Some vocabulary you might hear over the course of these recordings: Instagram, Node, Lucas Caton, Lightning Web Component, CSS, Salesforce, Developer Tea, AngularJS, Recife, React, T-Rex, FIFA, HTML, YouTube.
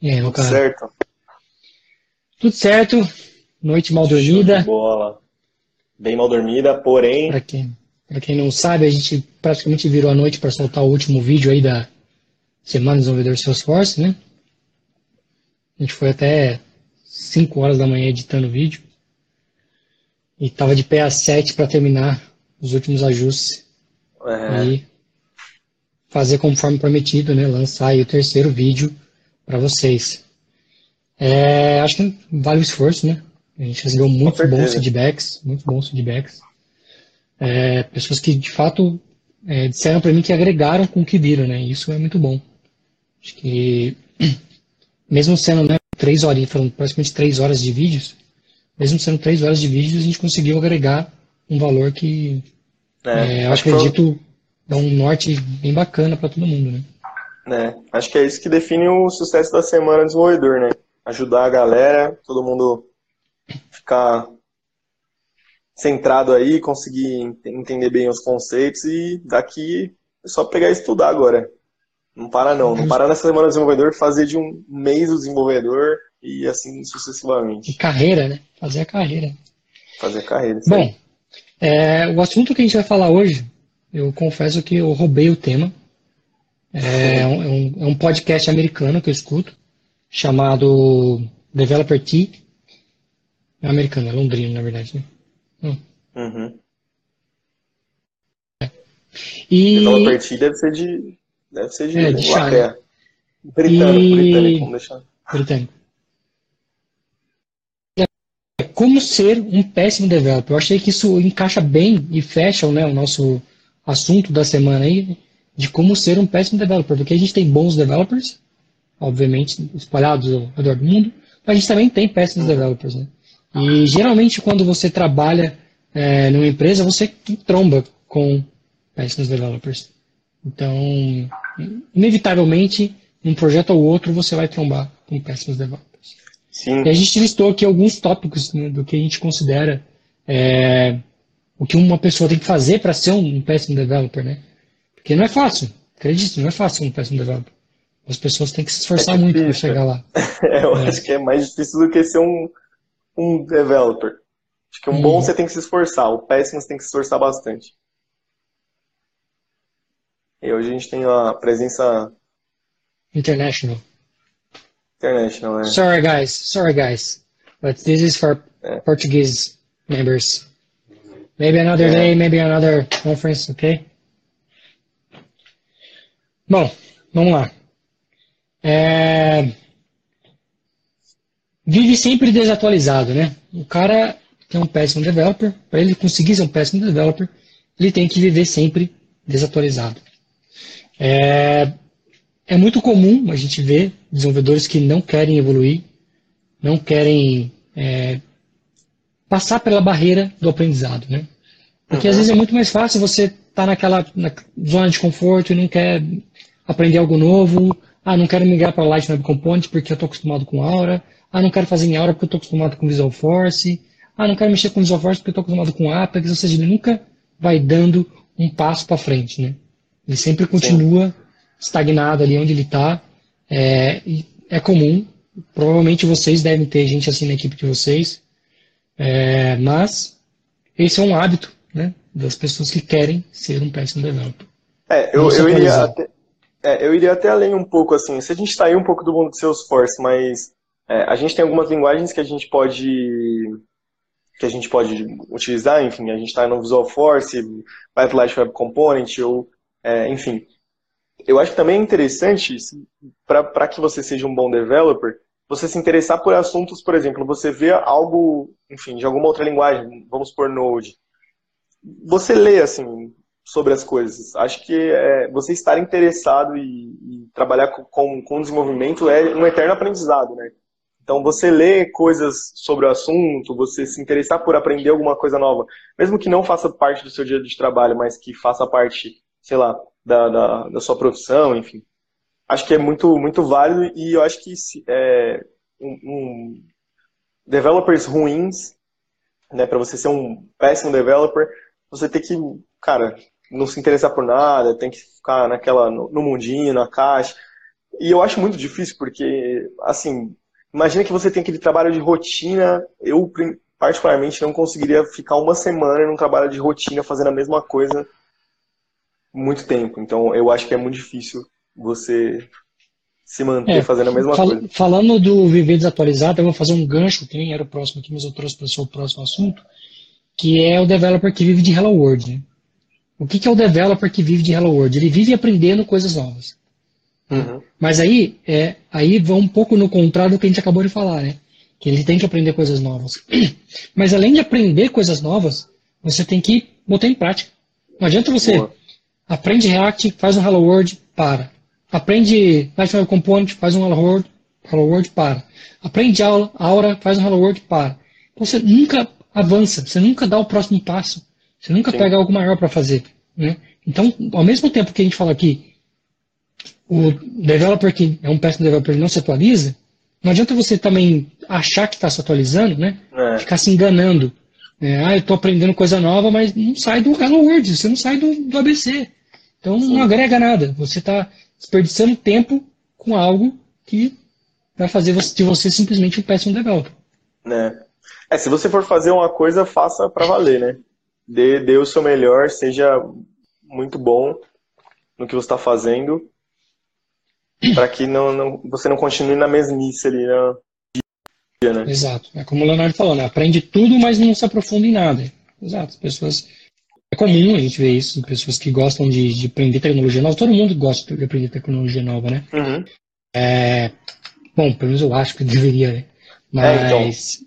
E aí, Lucas? Tudo certo? Tudo certo. Noite mal dormida. Bola. Bem mal dormida, porém... Pra quem não sabe, a gente praticamente virou a noite para soltar o último vídeo aí da Semana do Desenvolvedor Salesforce, né? A gente foi até 5 horas da manhã editando o vídeo. E tava de pé às 7 para terminar os últimos ajustes. É. E fazer conforme prometido, né? Lançar aí o terceiro vídeo para vocês. É, acho que vale o esforço, né? A gente recebeu muito bons feedbacks, muito bons feedbacks. É, pessoas que, de fato, disseram para mim que agregaram com o que viram, né? Isso é muito bom. Acho que, mesmo sendo, né, 3 horas, foram praticamente 3 horas de vídeos, mesmo sendo 3 horas de vídeos, a gente conseguiu agregar um valor que, eu acredito, dá um norte bem bacana para todo mundo, né? Acho que é isso que define o sucesso da Semana do Desenvolvedor, né? Ajudar a galera, todo mundo ficar centrado aí, conseguir entender bem os conceitos e daqui é só pegar e estudar agora. Não para não, não parar nessa Semana do Desenvolvedor, fazer de um mês o desenvolvedor e assim sucessivamente. E carreira, né? Fazer a carreira. Fazer a carreira. Sim. Bom, o assunto que a gente vai falar hoje, eu confesso que eu roubei o tema. É um podcast americano que eu escuto, chamado Developer Tea. É americano, é londrino, na verdade, né? E Developer Tea deve ser de Inglaterra, né? Britânico, vamos deixar. Britânico. Como ser um péssimo developer? Eu achei que isso encaixa bem e fecha, né, o nosso assunto da semana aí, de como ser um péssimo developer, porque a gente tem bons developers, obviamente, espalhados ao redor do mundo, mas a gente também tem péssimos developers, né? E geralmente quando você trabalha numa empresa, você tromba com péssimos developers. Então, inevitavelmente, num projeto ou outro, você vai trombar com péssimos developers. Sim. E a gente listou aqui alguns tópicos, né, do que a gente considera o que uma pessoa tem que fazer para ser um péssimo developer, né? Porque não é fácil, acredito, não é fácil ser um péssimo developer. As pessoas têm que se esforçar muito para chegar lá. Eu acho que é mais difícil do que ser um developer. Acho que um bom você tem que se esforçar, o péssimo você tem que se esforçar bastante. E hoje a gente tem uma presença... International, né? Sorry guys, but this is for Portuguese members. Maybe another day, maybe another conference, ok? Bom, vamos lá. Vive sempre desatualizado, né? O cara que é um péssimo developer, para ele conseguir ser um péssimo developer, ele tem que viver sempre desatualizado. É muito comum a gente ver desenvolvedores que não querem evoluir, não querem passar pela barreira do aprendizado, né? Porque às vezes é muito mais fácil você estar na zona de conforto e não quer aprender algo novo. Ah, não quero migrar para Light Web Components porque eu estou acostumado com Aura. Ah, não quero fazer em Aura porque eu estou acostumado com Visual Force. Ah, não quero mexer com Visual Force porque eu estou acostumado com Apex. Ou seja, ele nunca vai dando um passo para frente, né? Ele sempre continua estagnado ali onde ele está. É comum. Provavelmente vocês devem ter gente assim na equipe de vocês. Mas esse é um hábito, né, das pessoas que querem ser um péssimo developer. Eu iria até além um pouco, assim, se a gente sair um pouco do mundo de Salesforce, mas a gente tem algumas linguagens que a gente pode utilizar, enfim, a gente está no Visual Force, vai para o Light Web Component, ou, enfim. Eu acho que também é interessante, para que você seja um bom developer, você se interessar por assuntos, por exemplo, você vê algo, enfim, de alguma outra linguagem, vamos supor Node, você lê, assim, sobre as coisas. Acho que você estar interessado e trabalhar com desenvolvimento é um eterno aprendizado, né? Então, você ler coisas sobre o assunto, você se interessar por aprender alguma coisa nova, mesmo que não faça parte do seu dia de trabalho, mas que faça parte, sei lá, da sua profissão, enfim. Acho que é muito, muito válido e eu acho que developers ruins, né, para você ser um péssimo developer, você tem que, cara, não se interessar por nada, tem que ficar no mundinho, na caixa. E eu acho muito difícil porque, assim, imagina que você tem aquele trabalho de rotina. Eu, particularmente, não conseguiria ficar uma semana num trabalho de rotina fazendo a mesma coisa muito tempo. Então, eu acho que é muito difícil você se manter fazendo a mesma coisa. Falando do viver desatualizado, eu vou fazer um gancho, que nem era o próximo aqui, mas eu trouxe para o seu próximo assunto, que é o developer que vive de Hello World. Né? O que é o developer que vive de Hello World? Ele vive aprendendo coisas novas. Uhum. Mas aí, aí vai um pouco no contrário do que a gente acabou de falar, né? Que ele tem que aprender coisas novas. Mas além de aprender coisas novas, você tem que botar em prática. Não adianta você... Boa. Aprende React, faz um Hello World, para. Aprende National Component, faz um Hello World, para. Aprende Aura, faz um Hello World, para. Então você nunca avança, você nunca dá o próximo passo, você nunca pega algo maior para fazer. Né? Então, ao mesmo tempo que a gente fala aqui, o developer que é um péssimo developer ele não se atualiza, não adianta você também achar que está se atualizando, né? Ficar se enganando. Eu estou aprendendo coisa nova, mas não sai do Hello World, você não sai do ABC. Então, não agrega nada. Você está desperdiçando tempo com algo que vai fazer de você simplesmente um péssimo developer. Se você for fazer uma coisa, faça para valer, né? Dê o seu melhor, seja muito bom no que você está fazendo, para que você não continue na mesmice ali, né? Exato. É como o Leonardo falou, né? Aprende tudo, mas não se aprofunda em nada. Exato. As pessoas... É comum a gente ver isso, pessoas que gostam de aprender tecnologia nova. Todo mundo gosta de aprender tecnologia nova, né? Uhum. Bom, pelo menos eu acho que deveria, né? Mas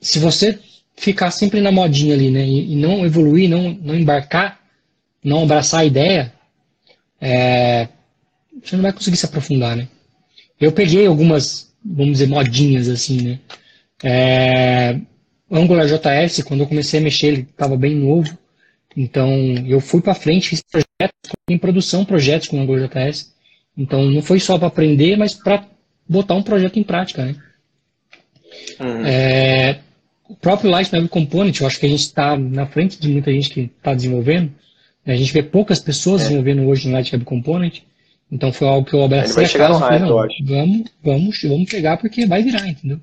se você ficar sempre na modinha ali, né? E não evoluir, não embarcar, não abraçar a ideia, você não vai conseguir se aprofundar, né? Eu peguei algumas, vamos dizer, modinhas, assim, né? AngularJS, quando eu comecei a mexer, ele estava bem novo. Então, eu fui para frente, fiz projetos, em produção, projetos com AngularJS. Então, não foi só para aprender, mas para botar um projeto em prática, né? O próprio Light Web Component, eu acho que a gente está na frente de muita gente que está desenvolvendo. A gente vê poucas pessoas desenvolvendo hoje no Light Web Component. Então, foi algo que eu abracei. Vai chegar no hype, eu acho. Vamos chegar porque vai virar, entendeu?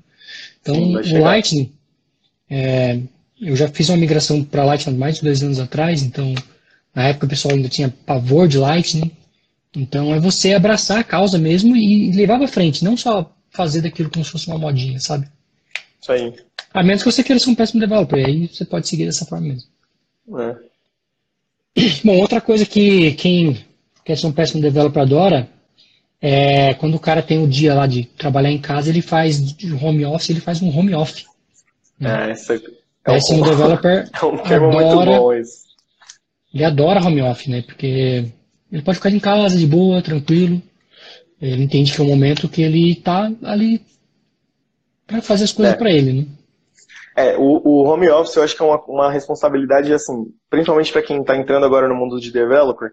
Então, o Lightning... eu já fiz uma migração para Lightning mais de 2 anos atrás, então na época o pessoal ainda tinha pavor de Lightning. Então é você abraçar a causa mesmo e levar para frente, não só fazer daquilo como se fosse uma modinha, sabe? Isso aí. A menos que você queira ser um péssimo developer, aí você pode seguir dessa forma mesmo. Bom, outra coisa que quem quer ser um péssimo developer adora é quando o cara tem o dia lá de trabalhar em casa, ele faz home office, ele faz um home office. Péssimo developer é um termo muito bom isso. Ele adora home office, né? Porque ele pode ficar em casa, de boa, tranquilo. Ele entende que é um momento que ele tá ali para fazer as coisas para ele, né? O home office eu acho que é uma responsabilidade, assim, principalmente para quem tá entrando agora no mundo de developer.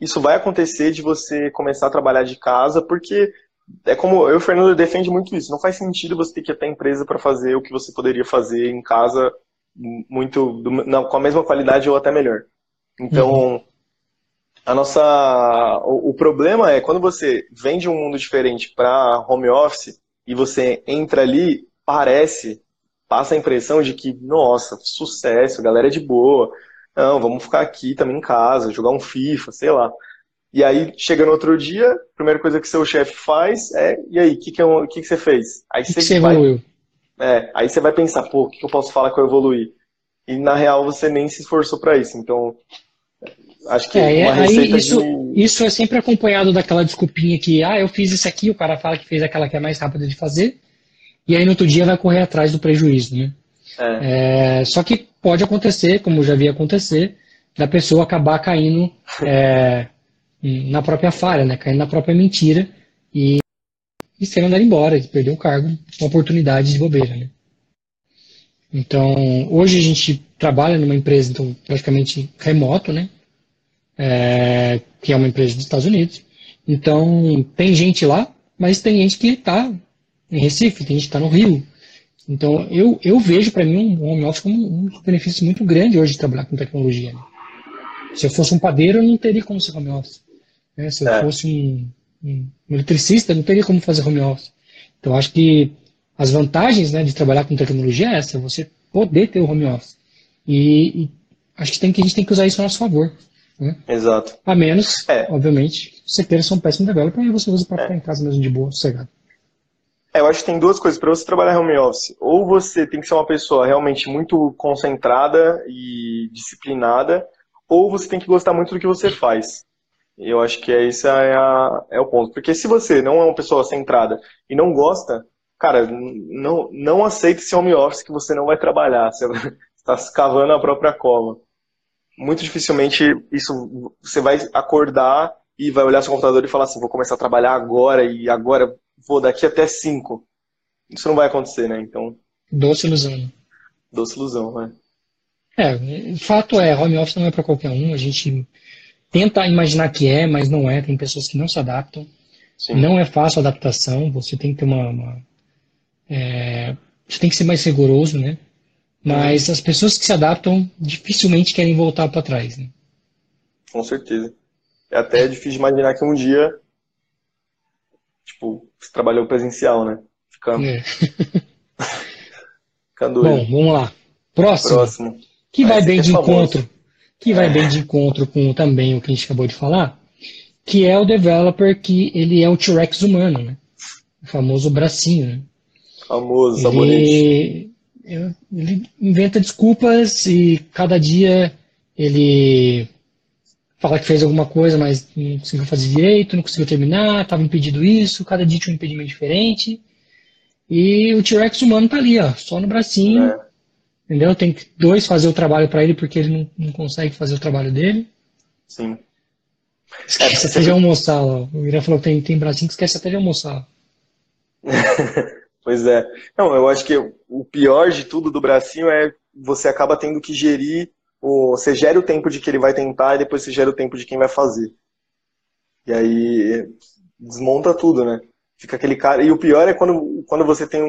Isso vai acontecer de você começar a trabalhar de casa, porque... É como eu e o Fernando defende muito isso. Não faz sentido você ter que ir até a empresa para fazer o que você poderia fazer em casa com a mesma qualidade ou até melhor. Então, o problema é quando você vem de um mundo diferente para home office e você entra ali, passa a impressão de que, nossa, sucesso, a galera é de boa. Não, vamos ficar aqui também em casa, jogar um FIFA, sei lá. E aí, chega no outro dia, a primeira coisa que seu chefe faz é... E aí, o que você fez? Aí você evoluiu. Aí você vai pensar, pô, o que eu posso falar que eu evoluí? E, na real, você nem se esforçou para isso. Então, acho que isso é sempre acompanhado daquela desculpinha que... eu fiz isso aqui, o cara fala que fez aquela que é mais rápida de fazer. E aí, no outro dia, vai correr atrás do prejuízo, né? Só que pode acontecer, como já vi acontecer, da pessoa acabar caindo... na própria falha, né? Caindo na própria mentira e sendo andado embora, e perder o cargo, uma oportunidade de bobeira, né? Então, hoje a gente trabalha numa empresa, então, praticamente remoto, né? Que é uma empresa dos Estados Unidos. Então, tem gente lá, mas tem gente que está em Recife, tem gente que está no Rio. Então, eu vejo, para mim, um home office como um benefício muito grande hoje de trabalhar com tecnologia, né? Se eu fosse um padeiro, eu não teria como ser home office. Né? Se eu fosse um eletricista, não teria como fazer home office. Então, acho que as vantagens, né, de trabalhar com tecnologia é essa, você poder ter o home office. E acho que, a gente tem que usar isso a nosso favor. Né? Exato. A menos, obviamente, você queira ser um péssimo developer e você usa para ficar em casa mesmo de boa, sossegado. Eu acho que tem duas coisas para você trabalhar home office. Ou você tem que ser uma pessoa realmente muito concentrada e disciplinada, ou você tem que gostar muito do que você faz. Eu acho que esse é o ponto. Porque se você não é uma pessoa centrada e não gosta, cara, não aceita esse home office que você não vai trabalhar. Você está cavando a própria cova. Muito dificilmente isso, você vai acordar e vai olhar seu computador e falar assim, vou começar a trabalhar agora e agora... vou daqui até 5. Isso não vai acontecer, né? Então... doce ilusão. Doce ilusão, né? O fato é, home office não é para qualquer um. A gente tenta imaginar que é, mas não é. Tem pessoas que não se adaptam. Sim. Não é fácil a adaptação. Você tem que ter você tem que ser mais rigoroso, né? Mas as pessoas que se adaptam dificilmente querem voltar para trás, né? Com certeza. É até difícil imaginar que um dia... tipo, você trabalhou presencial, né? Fica doido. Bom, vamos lá. Próximo. Que vai bem de encontro. Que vai bem de encontro com também o que a gente acabou de falar. Que é o developer que ele é o T-Rex humano, né? O famoso bracinho, né? Famoso, sabonete. Ele inventa desculpas e cada dia ele... fala que fez alguma coisa, mas não conseguiu fazer direito, não conseguiu terminar, estava impedido isso, cada dia tinha um impedimento diferente. E o T-Rex humano tá ali, ó, só no bracinho. Entendeu? Tem que dois fazer o trabalho para ele porque ele não consegue fazer o trabalho dele. Sim. Esquece até de almoçar, ó. O Irã falou que tem bracinho que esquece até de almoçar. Pois é. Não, eu acho que o pior de tudo do bracinho é você acaba tendo que gerir. Você gera o tempo de que ele vai tentar e depois você gera o tempo de quem vai fazer. E aí desmonta tudo, né? Fica aquele cara... E o pior é quando você tem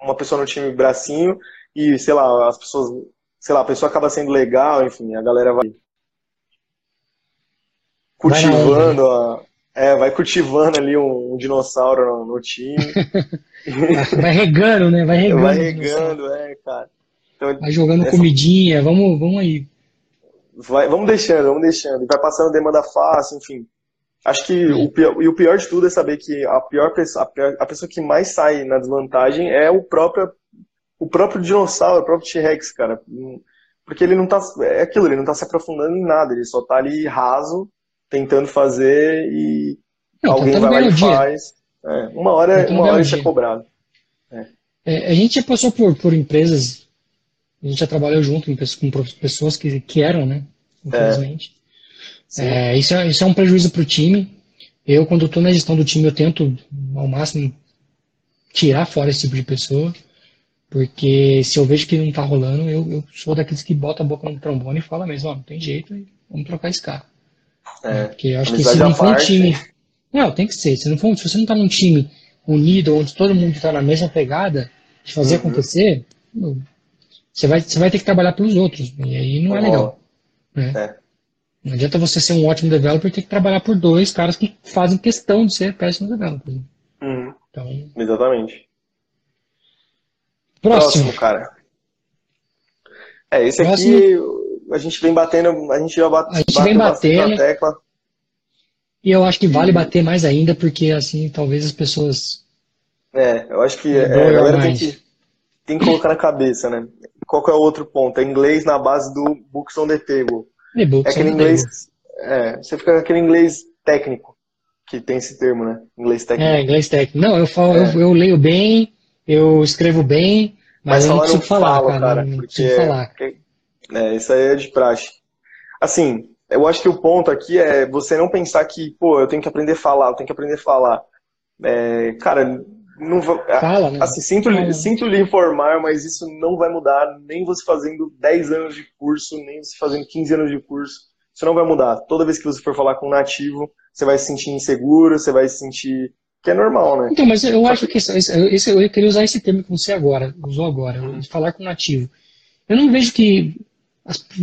uma pessoa no time bracinho e, sei lá, as pessoas... sei lá, a pessoa acaba sendo legal, enfim, a galera vai... cultivando vai cultivando ali um dinossauro no time. Vai regando, né? Vai regando, cara. Então, vai jogando comidinha, vamos aí. Vamos deixando. Vai passando demanda fácil, enfim. Acho que o pior de tudo é saber que a pessoa que mais sai na desvantagem é o próprio dinossauro, o próprio T-Rex, cara. Porque ele não tá... é aquilo, ele não tá se aprofundando em nada, ele só tá ali raso, tentando fazer e alguém vai lá e faz. Uma hora isso é cobrado. A gente já passou por empresas... A gente já trabalhou junto com pessoas que eram, né? Infelizmente. Isso é um prejuízo para o time. Eu, quando estou na gestão do time, eu tento, ao máximo, tirar fora esse tipo de pessoa. Porque se eu vejo que não está rolando, eu sou daqueles que bota a boca no trombone e fala mesmo, não tem jeito, vamos trocar esse cara. Porque eu acho que se não for um time... Não, tem que ser. Se você não está num time unido, onde todo mundo está na mesma pegada, de fazer acontecer... Você vai ter que trabalhar pelos outros, e aí não é legal. Né? Não adianta você ser um ótimo developer e ter que trabalhar por dois caras que fazem questão de ser péssimo developer. Então... exatamente. Próximo, cara. Esse próximo, aqui a gente vem batendo, a gente já bateu na tecla. E eu acho que vale bater mais ainda, porque assim, talvez as pessoas... eu acho que a galera tem que colocar na cabeça, né? Qual que é o outro ponto? É inglês na base do Books on the Table. É aquele inglês... você fica com aquele inglês técnico, que tem esse termo, né? Inglês técnico. Inglês técnico. Não, eu falo, eu leio bem, eu escrevo bem, mas eu não consigo falar, cara. Não consigo falar. Isso aí é de praxe. Assim, eu acho que o ponto aqui é você não pensar que, eu tenho que aprender a falar, cara... Não vou, fala, né? Assim, sinto lhe informar, mas isso não vai mudar, nem você fazendo 10 anos de curso, nem você fazendo 15 anos de curso, isso não vai mudar. Toda vez que você for falar com um nativo, você vai se sentir inseguro, você vai se sentir... que é normal, né? Então, mas eu acho que... eu queria usar esse termo que você usou agora, falar com um nativo. Eu não vejo que...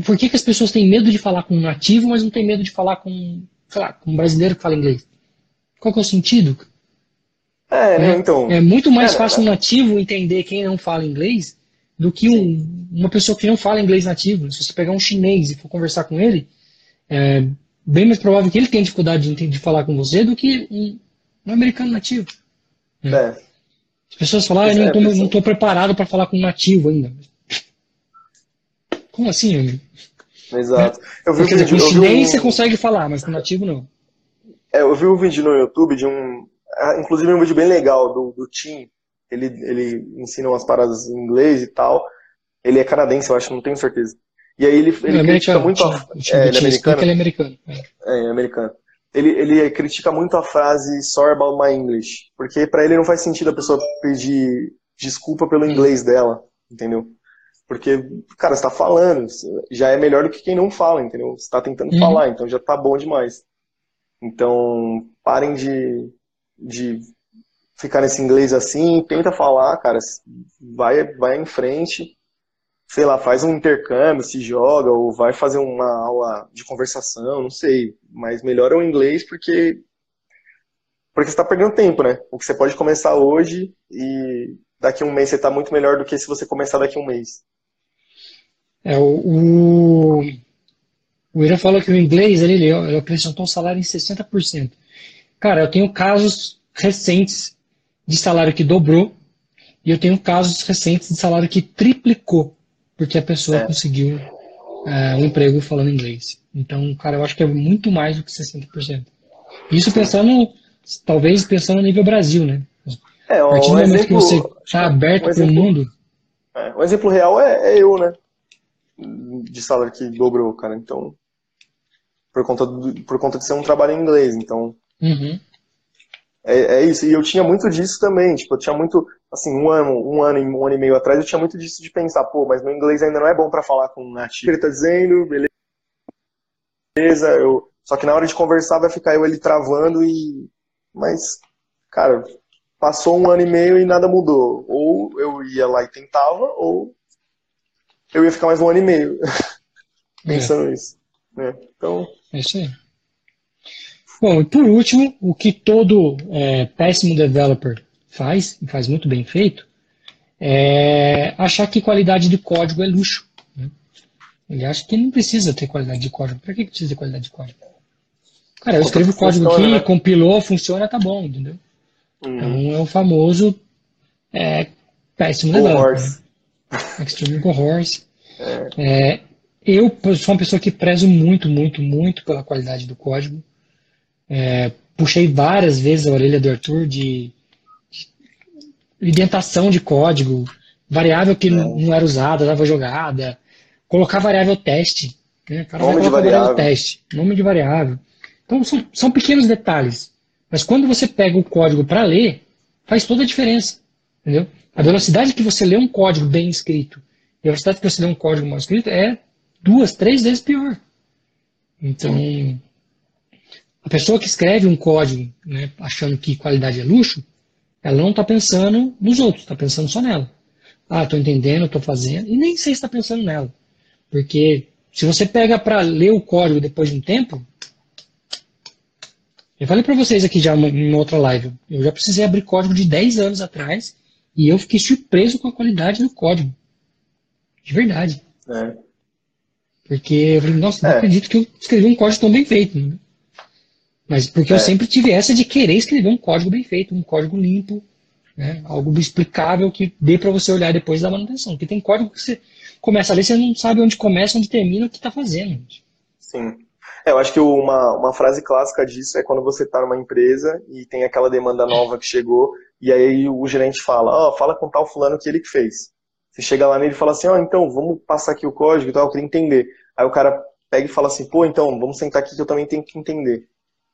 Por que as pessoas têm medo de falar com um nativo, mas não têm medo de falar com sei lá, um brasileiro que fala inglês. Qual que é o sentido? É muito mais fácil um nativo entender quem não fala inglês do que uma pessoa que não fala inglês nativo. Se você pegar um chinês e for conversar com ele, é bem mais provável que ele tenha dificuldade de falar com você do que um americano nativo. As pessoas falam, eu não estou preparado para falar com um nativo ainda. Como assim, amigo? Exato. Com chinês você consegue falar, mas com nativo não. Eu vi um vídeo no YouTube de um... Inclusive um vídeo bem legal do Tim. Ele ensina umas paradas em inglês e tal. Ele é canadense, eu acho, não tenho certeza. E aí ele critica muito... Ele é americano. Ele é americano. Ele é americano. Ele critica muito a frase sorry about my English. Porque pra ele não faz sentido a pessoa pedir desculpa pelo inglês dela, entendeu? Porque, cara, você tá falando, já é melhor do que quem não fala, entendeu? Você tá tentando falar, então já tá bom demais. Então, parem de ficar nesse inglês assim, tenta falar, cara, vai em frente, sei lá, faz um intercâmbio, se joga, ou vai fazer uma aula de conversação, não sei, mas melhora o inglês porque você está perdendo tempo, né? O que você pode começar hoje e daqui a um mês você está muito melhor do que se você começar daqui a um mês. O Irã falou que o inglês, ele acrescentou um salário em 60%. Cara, eu tenho casos recentes de salário que dobrou e eu tenho casos recentes de salário que triplicou porque a pessoa conseguiu um emprego falando inglês. Então, cara, eu acho que é muito mais do que 60%. Isso talvez pensando a nível Brasil, né? A partir do momento que você está aberto para o mundo... Um exemplo real é eu, né? De salário que dobrou, cara. Então, por conta de ser um trabalho em inglês, então... É isso, e eu tinha muito disso também, tipo, eu tinha muito, assim, um ano e meio atrás, eu tinha muito disso de pensar, pô, mas meu inglês ainda não é bom pra falar com um nativo, ele tá dizendo, beleza, só que na hora de conversar vai ficar ele travando mas, cara, passou um ano e meio e nada mudou, ou eu ia lá e tentava, ou eu ia ficar mais um ano e meio pensando nisso, né, então... É isso aí. Bom, e por último, o que todo péssimo developer faz, e faz muito bem feito, é achar que qualidade de código é luxo. Né? Ele acha que não precisa ter qualidade de código. Para que precisa de qualidade de código? Cara, eu escrevo código aqui, né? Compilou, funciona, tá bom, entendeu? Então é o famoso péssimo developer. Né? Extreme horrors. Eu sou uma pessoa que prezo muito, muito, muito pela qualidade do código. Puxei várias vezes a orelha do Arthur de indentação de código, variável que não era usada, dava jogada, colocar variável teste, né? Nome de variável. Então são pequenos detalhes, mas quando você pega o código para ler, faz toda a diferença, entendeu? A velocidade que você lê um código bem escrito e a velocidade que você lê um código mal escrito é 2, 3 vezes pior. Então... A pessoa que escreve um código, né, achando que qualidade é luxo, ela não está pensando nos outros, está pensando só nela. Estou entendendo, estou fazendo, e nem sei se está pensando nela. Porque se você pega para ler o código depois de um tempo... Eu falei para vocês aqui já em outra live, eu já precisei abrir código de 10 anos atrás e eu fiquei surpreso com a qualidade do código. De verdade. Porque eu falei, nossa, não acredito que eu escrevi um código tão bem feito, né? Mas porque eu sempre tive essa de querer escrever um código bem feito, um código limpo, né? Algo explicável que dê para você olhar depois da manutenção. Porque tem código que você começa a ler, você não sabe onde começa, onde termina, o que está fazendo. Sim. Eu acho que uma frase clássica disso é quando você está numa empresa e tem aquela demanda nova que chegou, e aí o gerente fala, fala com tal fulano que ele que fez. Você chega lá nele e fala assim, então, vamos passar aqui o código e tal, eu queria entender. Aí o cara pega e fala assim, pô, então, vamos sentar aqui que eu também tenho que entender.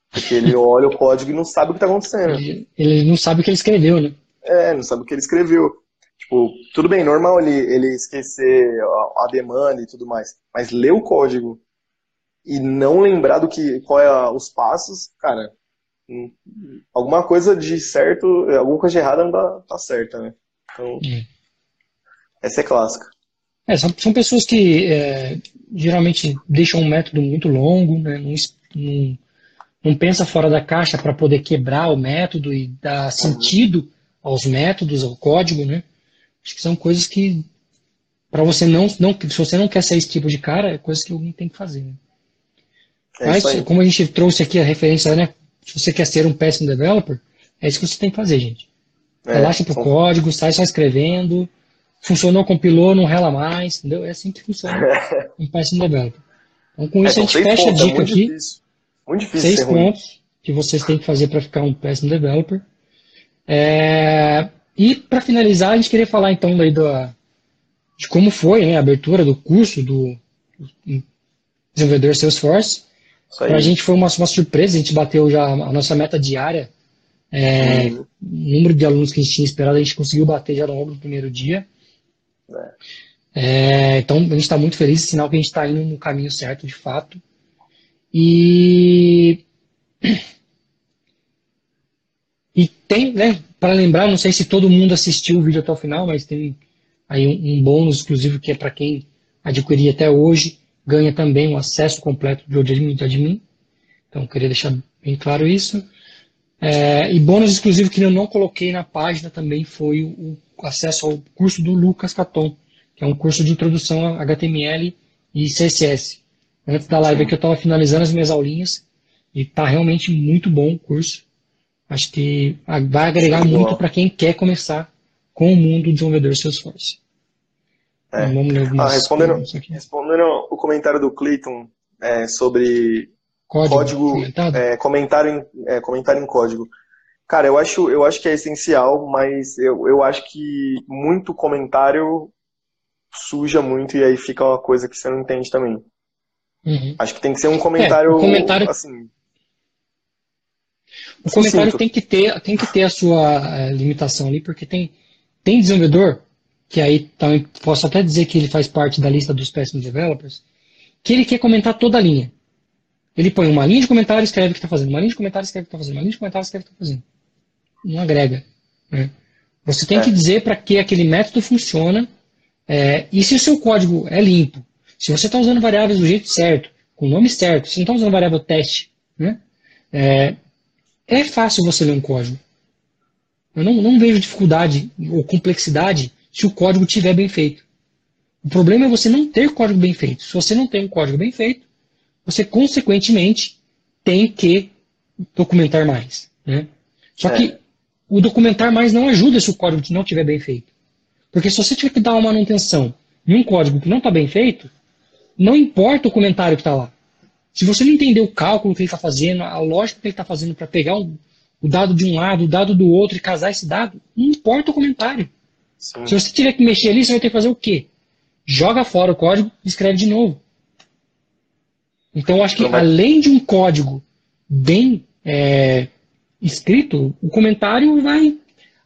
Porque ele olha o código e não sabe o que está acontecendo. Ele não sabe o que ele escreveu, né? Não sabe o que ele escreveu. Tipo, tudo bem, normal ele esquecer a demanda e tudo mais. Mas ler o código e não lembrar qual é os passos, cara, alguma coisa de certo, alguma coisa de errada não tá certa, né? Então, essa é clássica. São pessoas que geralmente deixam um método muito longo, né? Não não pensa fora da caixa para poder quebrar o método e dar sentido aos métodos, ao código, né? Acho que são coisas que, para você se você não quer ser esse tipo de cara, é coisa que alguém tem que fazer, né? Mas, como a gente trouxe aqui a referência, né? Se você quer ser um péssimo developer, é isso que você tem que fazer, gente. Relaxa pro código, sai só escrevendo. Funcionou, compilou, não rela mais, entendeu? É assim que funciona um péssimo developer. Então, com isso, a gente fecha a dica aqui. Muito difícil 6 pontos que vocês têm que fazer para ficar um péssimo developer. E, para finalizar, a gente queria falar, então, daí de como foi, né, a abertura do curso do desenvolvedor Salesforce. Para a gente foi uma surpresa, a gente bateu já a nossa meta diária. O número de alunos que a gente tinha esperado, a gente conseguiu bater já logo no primeiro dia. Então, a gente está muito feliz, sinal que a gente está indo no caminho certo, de fato. E tem, né, para lembrar, não sei se todo mundo assistiu o vídeo até o final, mas tem aí um bônus exclusivo que é para quem adquirir até hoje, ganha também um acesso completo do admin. Então, eu queria deixar bem claro isso. E bônus exclusivo que eu não coloquei na página também foi o acesso ao curso do Lucas Caton, que é um curso de introdução a HTML e CSS. Antes da live aqui eu estava finalizando as minhas aulinhas e está realmente muito bom o curso. Acho que vai agregar muito para quem quer começar com o mundo do desenvolvedor Salesforce. Respondendo o comentário do Clayton sobre... comentário em código. Cara, eu acho que é essencial, mas eu acho que muito comentário suja muito e aí fica uma coisa que você não entende também. Acho que tem que ser um comentário, assim. O comentário tem que ter a sua limitação ali, porque tem desenvolvedor, que aí também posso até dizer que ele faz parte da lista dos péssimos developers, que ele quer comentar toda a linha. Ele põe uma linha de comentário e escreve o que está fazendo, uma linha de comentário e escreve o que está fazendo, uma linha de comentário e escreve o que está fazendo. Não agrega, né? Você tem que dizer para que aquele método funciona, e se o seu código é limpo, se você está usando variáveis do jeito certo, com o nome certo, se não está usando variável teste, né? É fácil você ler um código. Eu não vejo dificuldade ou complexidade se o código estiver bem feito. O problema é você não ter código bem feito. Se você não tem um código bem feito, você, consequentemente, tem que documentar mais, né? Só que o documentar mais não ajuda se o código não estiver bem feito. Porque se você tiver que dar uma manutenção em um código que não está bem feito, não importa o comentário que está lá. Se você não entender o cálculo que ele está fazendo, a lógica que ele está fazendo para pegar o dado de um lado, o dado do outro e casar esse dado, não importa o comentário. Sim. Se você tiver que mexer ali, você vai ter que fazer o quê? Joga fora o código e escreve de novo. Então, eu acho que além de um código bem escrito, o comentário vai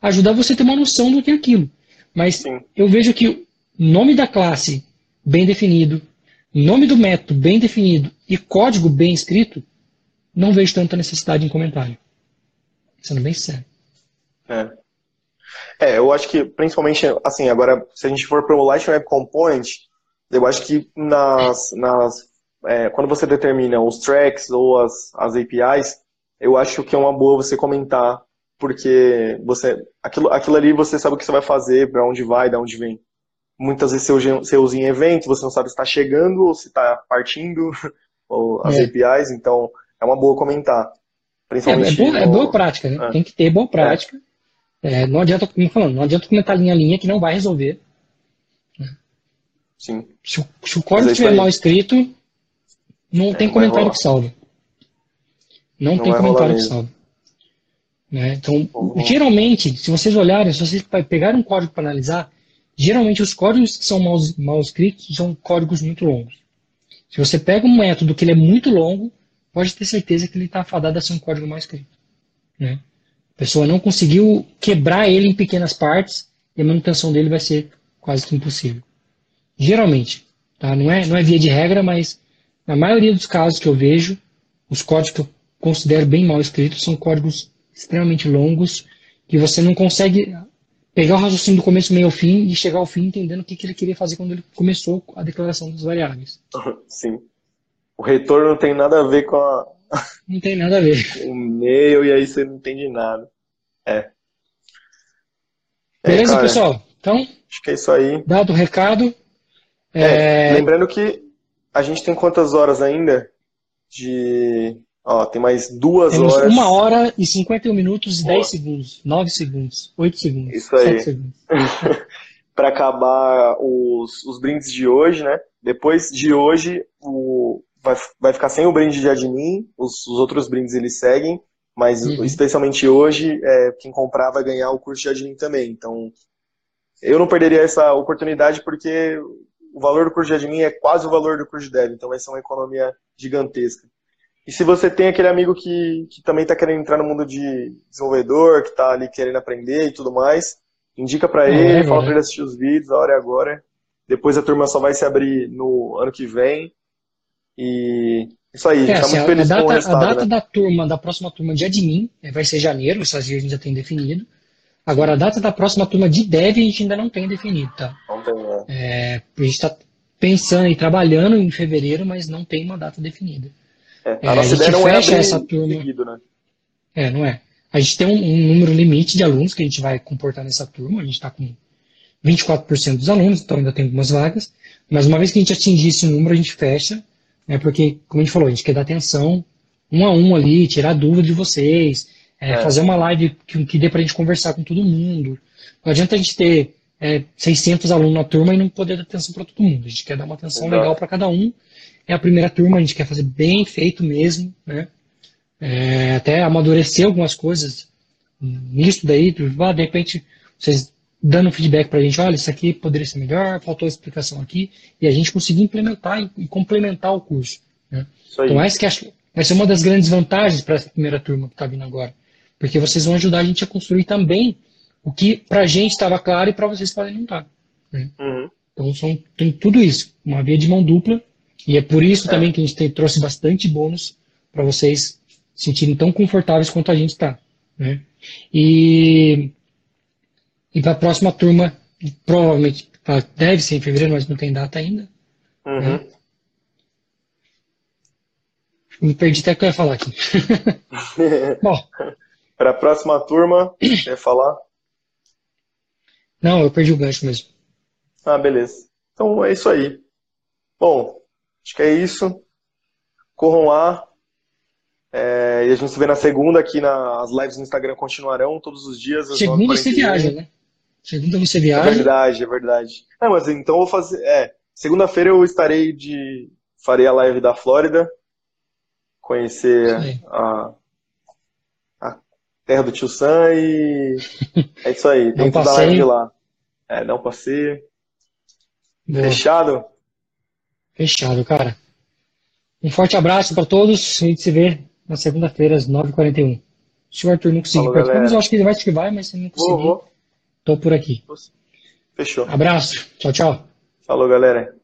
ajudar você a ter uma noção do que é aquilo. Mas eu vejo que o nome da classe bem definido, nome do método bem definido e código bem escrito, não vejo tanta necessidade em comentário. Sendo bem sério. Eu acho que, principalmente, assim, agora, se a gente for para o Lightning Web Component, eu acho que quando você determina os tracks ou as APIs, eu acho que é uma boa você comentar, porque aquilo ali você sabe o que você vai fazer, para onde vai, de onde vem. Muitas vezes você usa em evento, você não sabe se está chegando ou se está partindo, ou as APIs, então é uma boa comentar. Principalmente é boa prática, né? Tem que ter boa prática. Não adianta, como falando, não adianta comentar linha a linha que não vai resolver. Sim. Se o código estiver mal escrito, não tem comentário que salve. Não tem comentário que salve, né? Então, geralmente, se vocês olharem, se vocês pegarem um código para analisar, geralmente os códigos que são mal escritos são códigos muito longos. Se você pega um método que ele é muito longo, pode ter certeza que ele está afadado a ser um código mal escrito, né? A pessoa não conseguiu quebrar ele em pequenas partes e a manutenção dele vai ser quase que impossível. Geralmente, tá? Não é via de regra, mas na maioria dos casos que eu vejo, os códigos que eu considero bem mal escritos são códigos extremamente longos que você não consegue pegar o raciocínio do começo, meio ao fim e chegar ao fim entendendo o que ele queria fazer quando ele começou a declaração das variáveis. Sim. O retorno não tem nada a ver com a... Não tem nada a ver. O meu, e aí você não entende nada. É. Beleza, cara, pessoal? Então, acho que é isso aí. Dado o recado. Lembrando que a gente tem quantas horas ainda? Tem mais 2 horas. 1 hora e 51 minutos e 10 segundos, 9 segundos, 8 segundos. Isso aí. 7 segundos. Para acabar os brindes de hoje, né? Depois de hoje, vai ficar sem o brinde de admin, os outros brindes eles seguem, mas especialmente hoje, quem comprar vai ganhar o curso de admin também. Então, eu não perderia essa oportunidade porque o valor do curso de admin é quase o valor do curso de dev, então vai ser uma economia gigantesca. E se você tem aquele amigo que também está querendo entrar no mundo de desenvolvedor, que está ali querendo aprender e tudo mais, indica para ele, fala para ele assistir os vídeos, a hora é agora. Depois a turma só vai se abrir no ano que vem. E isso aí, a gente tá muito feliz com o resultado. A data da próxima turma de admin vai ser janeiro, essas dias a gente já tem definido. Agora, a data da próxima turma de dev a gente ainda não tem definido, tá? Não tem, né? A gente está pensando e trabalhando em fevereiro, mas não tem uma data definida. A nossa ideia não é abrir essa turma seguido, né? Não é. A gente tem um número limite de alunos que a gente vai comportar nessa turma, a gente está com 24% dos alunos, então ainda tem algumas vagas, mas uma vez que a gente atingir esse número, a gente fecha, né, porque, como a gente falou, a gente quer dar atenção um a um ali, tirar dúvida de vocês, fazer uma live que dê pra gente conversar com todo mundo. Não adianta a gente ter 600 alunos na turma e não poder dar atenção para todo mundo, a gente quer dar uma atenção legal para cada um. É a primeira turma, a gente quer fazer bem feito mesmo, né? Até amadurecer algumas coisas nisso daí, de repente vocês dando feedback pra gente, olha, isso aqui poderia ser melhor, faltou a explicação aqui, e a gente conseguir implementar e complementar o curso, né? Então essa que acho vai ser uma das grandes vantagens para essa primeira turma que está vindo agora, porque vocês vão ajudar a gente a construir também o que pra gente estava claro e para vocês podem não estar, né? Então tem tudo isso, uma via de mão dupla, e é por isso também que a gente trouxe bastante bônus para vocês sentirem tão confortáveis quanto a gente está, né? E para a próxima turma, provavelmente deve ser em fevereiro, mas não tem data ainda. Né? Me perdi até o que eu ia falar aqui. Bom. Para a próxima turma, quer falar? Não, eu perdi o gancho mesmo. Ah, beleza. Então é isso aí. Bom, acho que é isso. Corram lá. E a gente se vê na segunda aqui, as lives no Instagram continuarão todos os dias. Segunda você viaja, né? Segunda você viaja. É verdade, é verdade. Mas então eu vou fazer. Segunda-feira eu estarei farei a live da Flórida, conhecer a terra do tio Sam e é isso aí. Tem que dar live de lá. Dá um passeio. Boa. Fechado? Fechado, cara. Um forte abraço para todos. A gente se vê na segunda-feira às 9h41. Se o Arthur não conseguir participar, eu acho que ele vai esquivar, mas se não conseguir, tô por aqui. Fechou. Abraço. Tchau, tchau. Falou, galera.